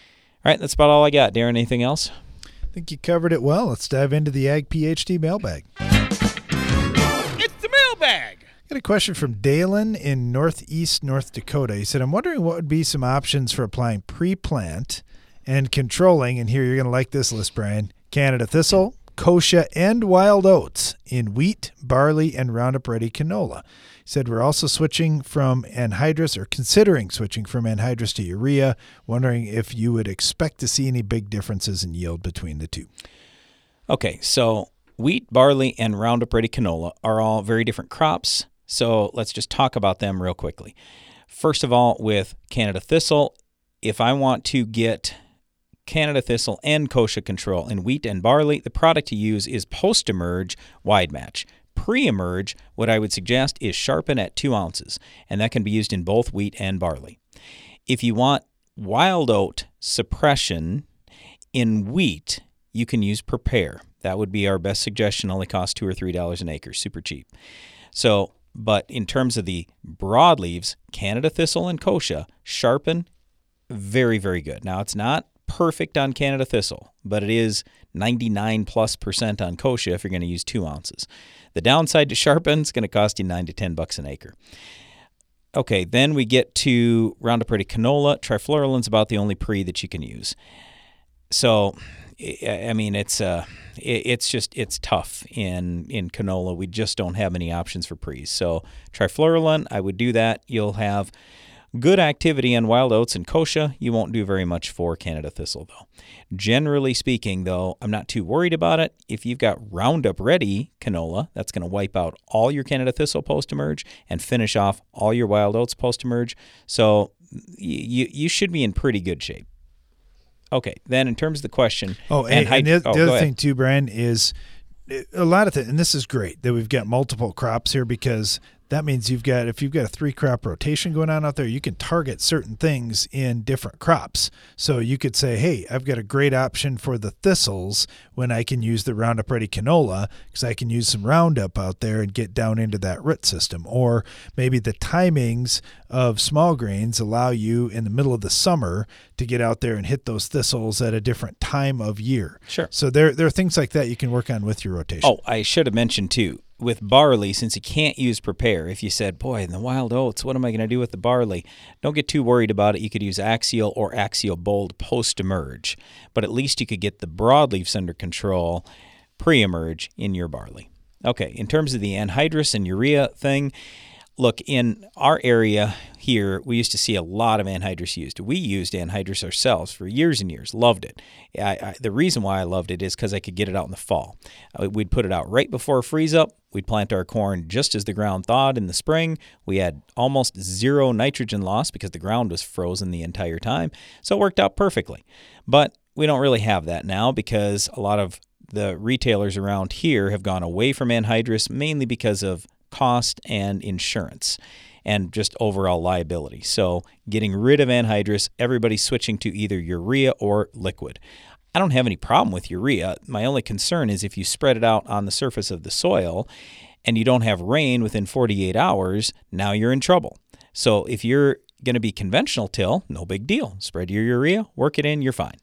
right, that's about all I got. Darren, anything else? I think you covered it well. Let's dive into the Ag PhD mailbag. Got a question from Dalen in Northeast North Dakota. He said, I'm wondering what would be some options for applying pre-plant and controlling, and here you're going to like this list, Brian, Canada thistle, kochia, and wild oats in wheat, barley, and Roundup Ready canola. He said, we're also switching from anhydrous, or considering switching from anhydrous to urea, wondering if you would expect to see any big differences in yield between the two. Okay, so wheat, barley, and Roundup Ready canola are all very different crops, so let's just talk about them real quickly. First of all, with Canada thistle, if I want to get Canada thistle and kochia control in wheat and barley, the product to use is post-emerge wide match. Pre-emerge, what I would suggest is sharpen at two ounces, and that can be used in both wheat and barley. If you want wild oat suppression in wheat, you can use Prepare. That would be our best suggestion. Only costs two or three dollars an acre, super cheap. So, but in terms of the broadleaves, Canada thistle and kochia sharpen, very, very good. Now, it's not perfect on Canada thistle, but it is ninety-nine plus percent on kochia if you're going to use two ounces. The downside to sharpen is going to cost you nine to ten bucks an acre. Okay, then we get to Roundup Ready canola. Trifluralin's about the only pre that you can use. So, I mean, it's uh, it's just it's tough in in canola. We just don't have many options for pre's. So trifluralin, I would do that. You'll have good activity on wild oats and kochia. You won't do very much for Canada thistle, though. Generally speaking, though, I'm not too worried about it. If you've got Roundup Ready canola, that's going to wipe out all your Canada thistle post-emerge and finish off all your wild oats post-emerge. So you you should be in pretty good shape. Okay, then in terms of the question. Oh, and, and, and the, oh, the other thing too, Brian, is a lot of things, and this is great that we've got multiple crops here, because that means you've got, if you've got a three crop rotation going on out there, you can target certain things in different crops. So you could say, hey, I've got a great option for the thistles when I can use the Roundup Ready canola, because I can use some Roundup out there and get down into that root system. Or maybe the timings of small grains allow you in the middle of the summer to get out there and hit those thistles at a different time of year. Sure. So there, there are things like that you can work on with your rotation. Oh, I should have mentioned too, with barley, since you can't use Prepare, if you said, boy, in the wild oats, what am I going to do with the barley? Don't get too worried about it. You could use Axial or Axial Bold post-emerge, but at least you could get the broadleafs under control pre-emerge in your barley. Okay, in terms of the anhydrous and urea thing, look, in our area here, we used to see a lot of anhydrous used. We used anhydrous ourselves for years and years. Loved it. I, I, the reason why I loved it is because I could get it out in the fall. We'd put it out right before freeze up. We'd plant our corn just as the ground thawed in the spring. We had almost zero nitrogen loss because the ground was frozen the entire time. So it worked out perfectly. But we don't really have that now, because a lot of the retailers around here have gone away from anhydrous, mainly because of cost and insurance and just overall liability. So getting rid of anhydrous, everybody's switching to either urea or liquid. I don't have any problem with urea. My only concern is if you spread it out on the surface of the soil and you don't have rain within forty-eight hours, now you're in trouble. So if you're going to be conventional till, no big deal. Spread your urea, work it in, you're fine.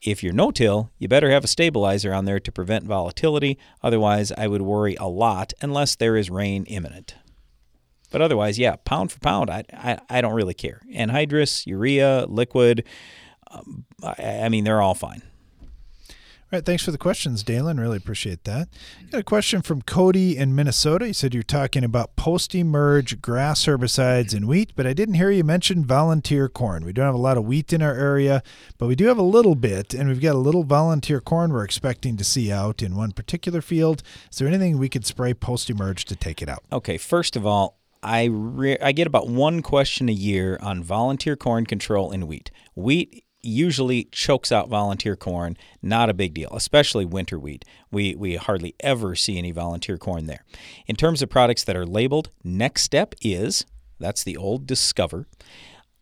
If you're no-till, you better have a stabilizer on there to prevent volatility. Otherwise, I would worry a lot, unless there is rain imminent. But otherwise, yeah, pound for pound, I I, I don't really care. Anhydrous, urea, liquid, um, I, I mean, they're all fine. All right, thanks for the questions, Dalen. Really appreciate that. Got a question from Cody in Minnesota. He said, you're talking about post-emerge grass herbicides and wheat, but I didn't hear you mention volunteer corn. We don't have a lot of wheat in our area, but we do have a little bit, and we've got a little volunteer corn we're expecting to see out in one particular field. Is there anything we could spray post-emerge to take it out? Okay, first of all, I re- I get about one question a year on volunteer corn control in wheat. Wheat usually chokes out volunteer corn, not a big deal, especially winter wheat. We we hardly ever see any volunteer corn there. In terms of products that are labeled, Next Step is, that's the old Discover.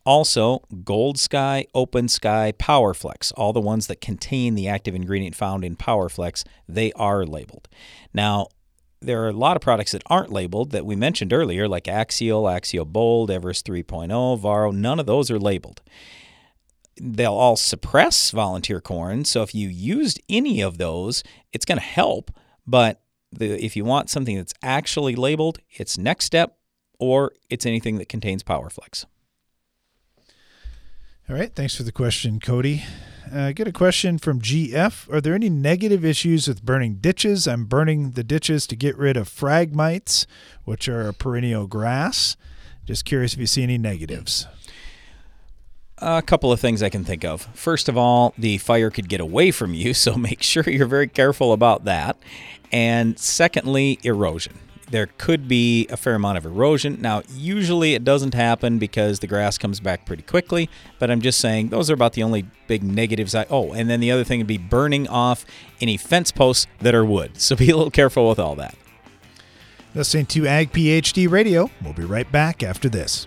Also, Gold Sky, Open Sky, PowerFlex, all the ones that contain the active ingredient found in PowerFlex, they are labeled. Now, there are a lot of products that aren't labeled that we mentioned earlier, like Axial, Axial Bold, Everest three point oh, Varro, none of those are labeled. They'll all suppress volunteer corn, so if you used any of those, it's going to help. But the, if you want something that's actually labeled, it's Next Step, or it's anything that contains PowerFlex. All right. Thanks for the question, Cody. I uh, get a question from G F. Are there any negative issues with burning ditches? I'm burning the ditches to get rid of frag mites, which are a perennial grass. Just curious if you see any negatives. A couple of things I can think of. First of all, the fire could get away from you, so make sure you're very careful about that. And secondly, erosion. There could be a fair amount of erosion. Now, usually it doesn't happen because the grass comes back pretty quickly, but I'm just saying those are about the only big negatives. I Oh, and then the other thing would be burning off any fence posts that are wood. So be a little careful with all that. Listening to Ag PhD Radio. We'll be right back after this.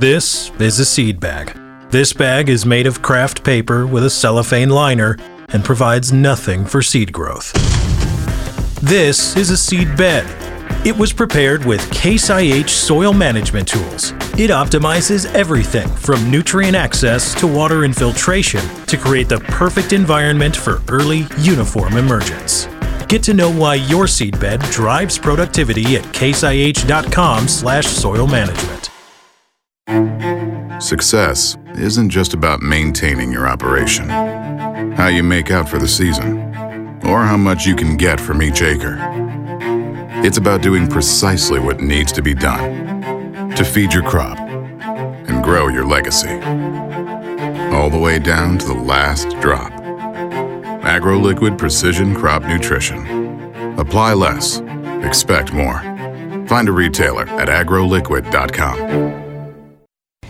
This is a seed bag. This bag is made of craft paper with a cellophane liner and provides nothing for seed growth. This is a seed bed. It was prepared with Case I H soil management tools. It optimizes everything from nutrient access to water infiltration to create the perfect environment for early, uniform emergence. Get to know why your seed bed drives productivity at case I H dot com slash soil management. Success isn't just about maintaining your operation, how you make out for the season, or how much you can get from each acre. It's about doing precisely what needs to be done to feed your crop and grow your legacy, all the way down to the last drop. AgroLiquid Precision Crop Nutrition. Apply less, expect more. Find a retailer at agroliquid dot com.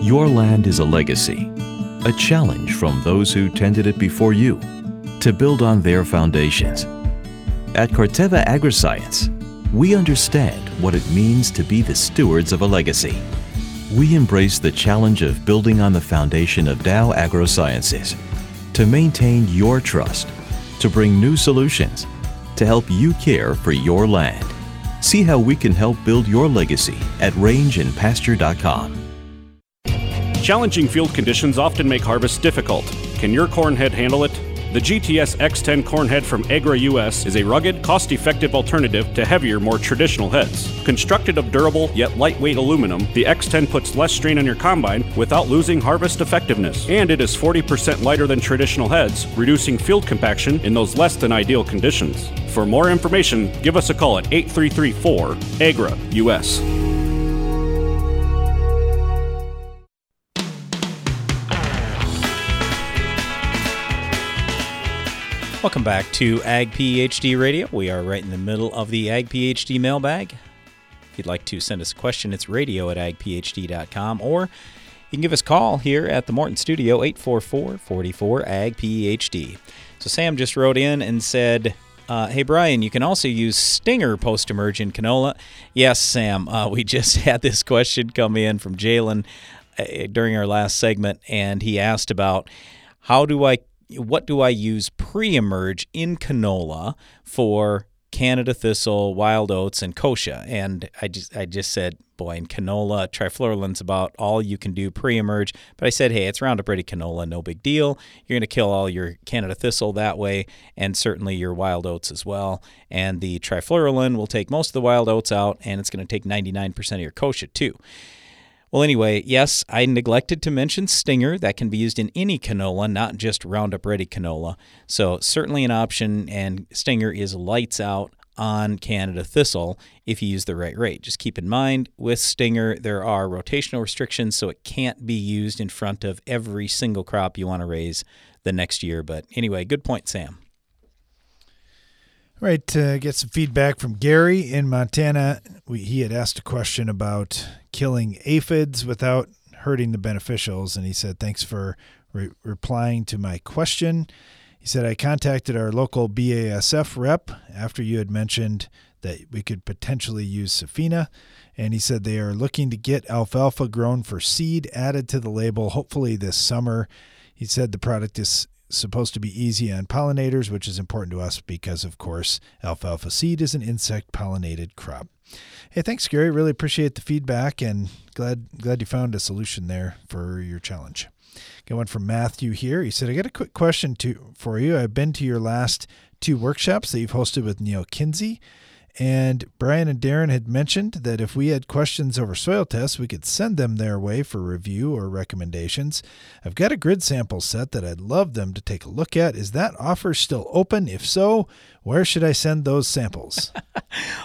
Your land is a legacy, a challenge from those who tended it before you to build on their foundations. At Corteva Agriscience, we understand what it means to be the stewards of a legacy. We embrace the challenge of building on the foundation of Dow AgroSciences to maintain your trust, to bring new solutions, to help you care for your land. See how we can help build your legacy at range and pasture dot com. Challenging field conditions often make harvest difficult. Can your corn head handle it? The G T S X ten corn head from Agra U S is a rugged, cost-effective alternative to heavier, more traditional heads. Constructed of durable, yet lightweight aluminum, the X ten puts less strain on your combine without losing harvest effectiveness. And it is forty percent lighter than traditional heads, reducing field compaction in those less than ideal conditions. For more information, give us a call at eight three three four A G R A U S. Welcome back to Ag PhD Radio. We are right in the middle of the Ag PhD mailbag. If you'd like to send us a question, it's radio at ag p h d dot com, or you can give us a call here at the Morton Studio, eight four four, four four, A G P H D. So Sam just wrote in and said, uh, hey, Brian, you can also use Stinger post-emerge in canola. Yes, Sam, uh, we just had this question come in from Jalen uh, during our last segment, and he asked about how do I What do I use pre-emerge in canola for Canada thistle, wild oats, and kochia? And I just I just said, boy, in canola, trifluralin's about all you can do pre-emerge. But I said, hey, it's Roundup Ready canola, no big deal. You're going to kill all your Canada thistle that way, and certainly your wild oats as well. And the trifluralin will take most of the wild oats out, and it's going to take ninety-nine percent of your kochia too. Well, anyway, yes, I neglected to mention Stinger. That can be used in any canola, not just Roundup Ready canola. So certainly an option, and Stinger is lights out on Canada thistle if you use the right rate. Just keep in mind, with Stinger, there are rotational restrictions, so it can't be used in front of every single crop you want to raise the next year. But anyway, good point, Sam. All right, uh, get some feedback from Gary in Montana. We, he had asked a question about killing aphids without hurting the beneficials, and he said, thanks for re- replying to my question. He said, I contacted our local B A S F rep after you had mentioned that we could potentially use Safina, and he said they are looking to get alfalfa grown for seed added to the label, hopefully this summer. He said the product is supposed to be easy on pollinators, which is important to us because, of course, alfalfa seed is an insect pollinated crop. Hey, thanks, Gary. Really appreciate the feedback and glad glad you found a solution there for your challenge. Got one from Matthew here. He said, I got a quick question to for you. I've been to your last two workshops that you've hosted with Neil Kinsey, and Brian and Darren had mentioned that if we had questions over soil tests, we could send them their way for review or recommendations. I've got a grid sample set that I'd love them to take a look at. Is that offer still open? If so, where should I send those samples?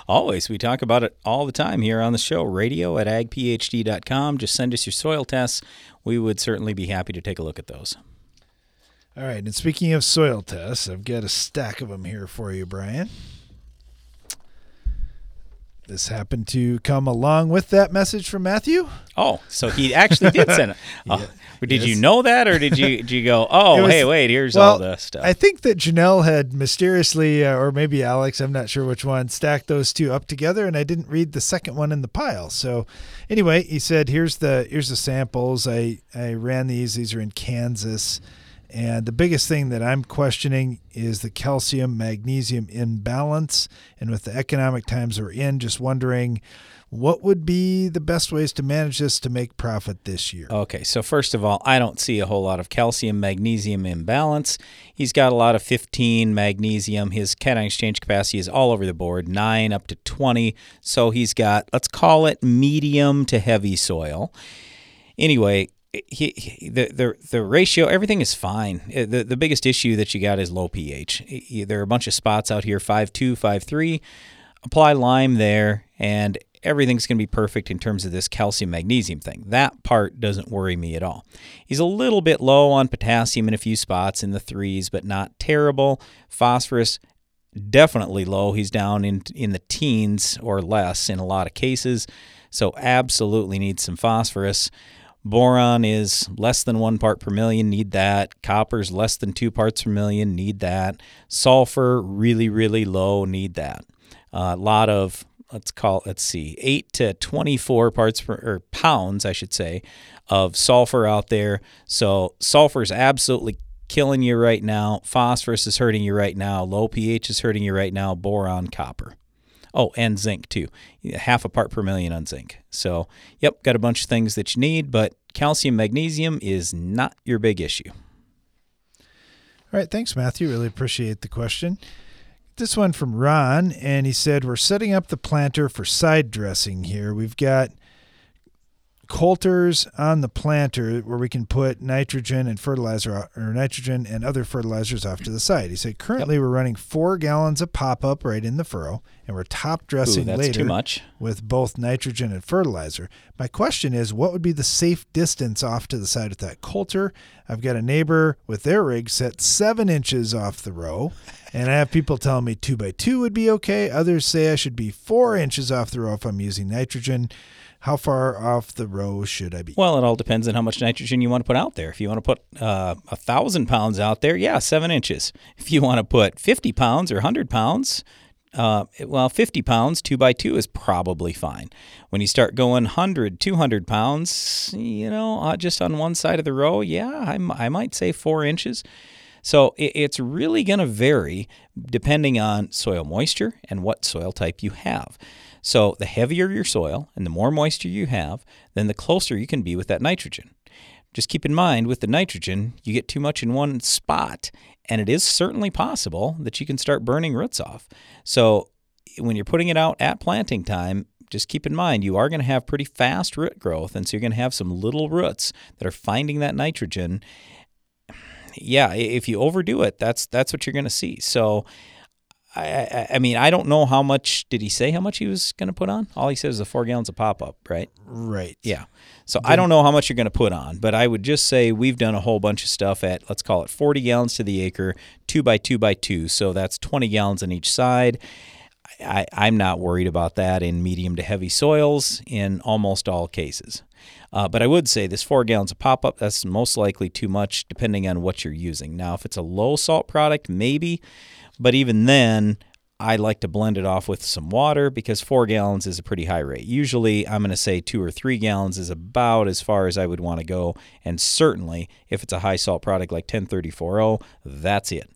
Always. We talk about it all the time here on the show. Radio at ag p h d dot com. Just send us your soil tests. We would certainly be happy to take a look at those. All right. And speaking of soil tests, I've got a stack of them here for you, Brian. This happened to come along with that message from Matthew. Oh, so he actually did send it. Oh, yeah, did yes. you know that, or did you did you go, oh, was, hey, wait, here's well, all the stuff? I think that Janelle had mysteriously, uh, or maybe Alex, I'm not sure which one, stacked those two up together, and I didn't read the second one in the pile. So anyway, he said, here's the here's the samples. I, I ran these. These are in Kansas. And the biggest thing that I'm questioning is the calcium-magnesium imbalance. And with the economic times we're in, just wondering what would be the best ways to manage this to make profit this year? Okay, so first of all, I don't see a whole lot of calcium-magnesium imbalance. He's got a lot of fifteen magnesium. His cation exchange capacity is all over the board, nine up to twenty. So he's got, let's call it medium to heavy soil. Anyway, He, he, the, the the ratio, everything is fine. The the biggest issue that you got is low pH. There are a bunch of spots out here, five two, five three. Apply lime there, and everything's going to be perfect in terms of this calcium-magnesium thing. That part doesn't worry me at all. He's a little bit low on potassium in a few spots in the threes, but not terrible. Phosphorus, definitely low. He's down in in the teens or less in a lot of cases, so absolutely needs some phosphorus. Boron is less than one part per million, need that. Copper's less than two parts per million, need that. Sulfur, really, really low, need that. A uh, lot of, let's call, let's see, eight to twenty-four parts per, or pounds, I should say, of sulfur out there. So sulfur's absolutely killing you right now. Phosphorus is hurting you right now. Low pH is hurting you right now. Boron, copper. Oh, and zinc too. Half a part per million on zinc. So, yep, got a bunch of things that you need, but calcium magnesium is not your big issue. All right, thanks, Matthew. Really appreciate the question. This one from Ron, and he said, we're setting up the planter for side dressing here. We've got coulters on the planter where we can put nitrogen and fertilizer or nitrogen and other fertilizers off to the side. He said currently yep. we're running four gallons of pop-up right in the furrow, and we're top dressing Ooh, later too much. with both nitrogen and fertilizer. My question is, what would be the safe distance off to the side of that coulter? I've got a neighbor with their rig set seven inches off the row, and I have people telling me two by two would be okay. Others say I should be four inches off the row if I'm using nitrogen. How far off the row should I be? Well, it all depends on how much nitrogen you want to put out there. If you want to put uh, one thousand pounds out there, yeah, seven inches. If you want to put fifty pounds or one hundred pounds, uh, well, fifty pounds, two by two is probably fine. When you start going one hundred, two hundred pounds, you know, just on one side of the row, yeah, I, I might say four inches. So it's really going to vary depending on soil moisture and what soil type you have. So the heavier your soil and the more moisture you have, then the closer you can be with that nitrogen. Just keep in mind, with the nitrogen, you get too much in one spot, and it is certainly possible that you can start burning roots off. So when you're putting it out at planting time, just keep in mind, you are going to have pretty fast root growth, and so you're going to have some little roots that are finding that nitrogen. Yeah, if you overdo it, that's that's what you're going to see. So I, I, I mean, I don't know how much, did he say how much he was going to put on? All he said was the four gallons of pop-up, right? Right. Yeah. So then, I don't know how much you're going to put on, but I would just say we've done a whole bunch of stuff at, let's call it forty gallons to the acre, two by two by two. So that's twenty gallons on each side. I, I'm not worried about that in medium to heavy soils in almost all cases. Uh, but I would say this four gallons of pop-up, that's most likely too much depending on what you're using. Now, if it's a low salt product, maybe. But even then, I like to blend it off with some water because four gallons is a pretty high rate. Usually, I'm going to say two or three gallons is about as far as I would want to go. And certainly, if it's a high salt product like ten thirty-four oh, that's it.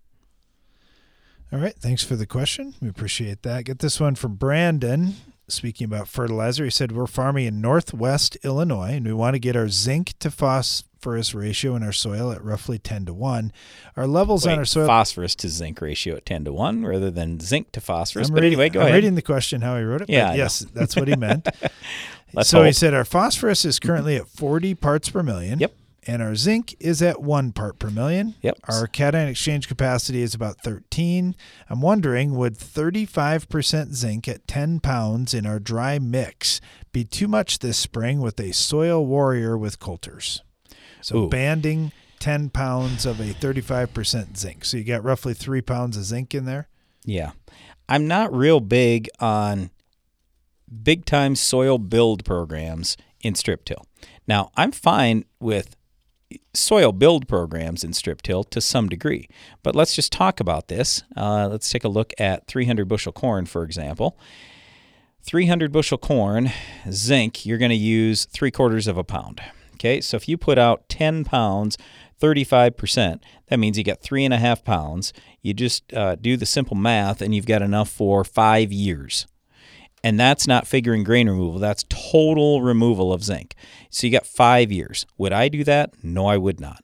All right. Thanks for the question. We appreciate that. Get this one from Brandon. Speaking about fertilizer, he said, we're farming in northwest Illinois, and we want to get our zinc to phosphorus ratio in our soil at roughly ten to one. Our levels Wait, on our soil. Phosphorus to zinc ratio at ten to one rather than zinc to phosphorus. I'm but reading, anyway, go I'm ahead. reading the question how he wrote it. Yeah. Yes, that's what he meant. so hope. He said, our phosphorus is currently at forty parts per million. Yep. And our zinc is at one part per million. Yep. Our cation exchange capacity is about thirteen. I'm wondering, would thirty-five percent zinc at ten pounds in our dry mix be too much this spring with a soil warrior with coulters? So Ooh. banding ten pounds of a thirty-five percent zinc. So you got roughly three pounds of zinc in there? Yeah. I'm not real big on big time soil build programs in strip till. Now, I'm fine with soil build programs in strip till to some degree. But let's just talk about this. Uh, let's take a look at three hundred bushel corn, for example. three hundred bushel corn, zinc, you're going to use three quarters of a pound. Okay, so if you put out ten pounds, thirty-five percent, that means you got three and a half pounds. You just uh, do the simple math and you've got enough for five years. And that's not figuring grain removal. That's total removal of zinc. So you got five years. Would I do that? No, I would not.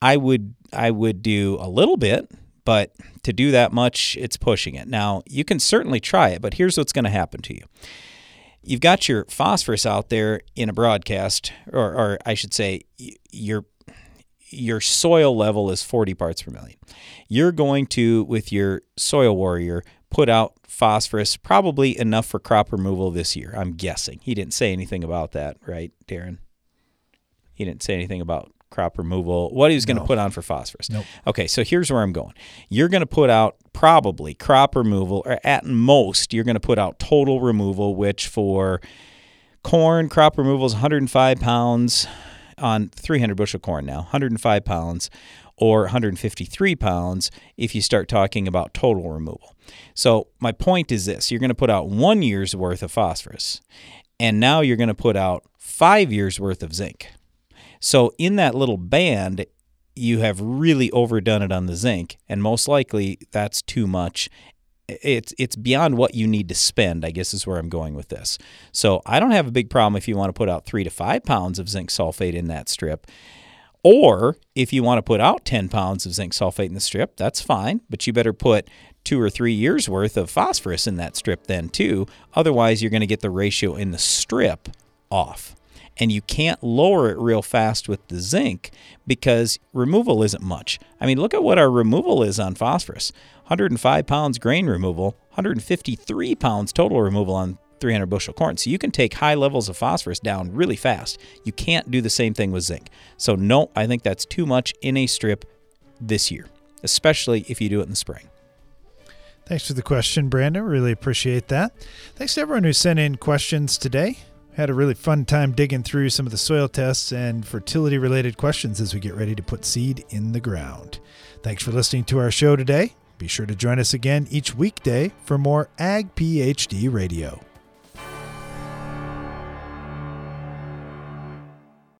I would I would do a little bit, but to do that much, it's pushing it. Now, you can certainly try it, but here's what's going to happen to you. You've got your phosphorus out there in a broadcast, or, or I should say your your soil level is forty parts per million. You're going to, with your soil warrior, put out phosphorus, probably enough for crop removal this year, I'm guessing. He didn't say anything about that, right, Darren? He didn't say anything about crop removal, what he was going to no. put on for phosphorus. Nope. Okay, so here's where I'm going. You're going to put out probably crop removal, or at most, you're going to put out total removal, which for corn, crop removal is one hundred five pounds on three hundred bushel corn now, one hundred five pounds. Or one hundred fifty-three pounds if you start talking about total removal. So my point is this. You're going to put out one year's worth of phosphorus, and now you're going to put out five years' worth of zinc. So in that little band, you have really overdone it on the zinc, and most likely that's too much. It's it's beyond what you need to spend, I guess is where I'm going with this. So I don't have a big problem if you want to put out three to five pounds of zinc sulfate in that strip. Or if you want to put out ten pounds of zinc sulfate in the strip, that's fine, but you better put two or three years worth of phosphorus in that strip then too. Otherwise, you're going to get the ratio in the strip off. And you can't lower it real fast with the zinc because removal isn't much. I mean, look at what our removal is on phosphorus. one hundred five pounds grain removal, one hundred fifty-three pounds total removal on three hundred bushel corn. So you can take high levels of phosphorus down really fast. You can't do the same thing with zinc. So no, I think that's too much in a strip this year, especially if you do it in the spring. Thanks for the question, Brandon. Really appreciate that. Thanks to everyone who sent in questions today. Had a really fun time digging through some of the soil tests and fertility related questions as we get ready to put seed in the ground. Thanks for listening to our show today. Be sure to join us again each weekday for more Ag PhD Radio.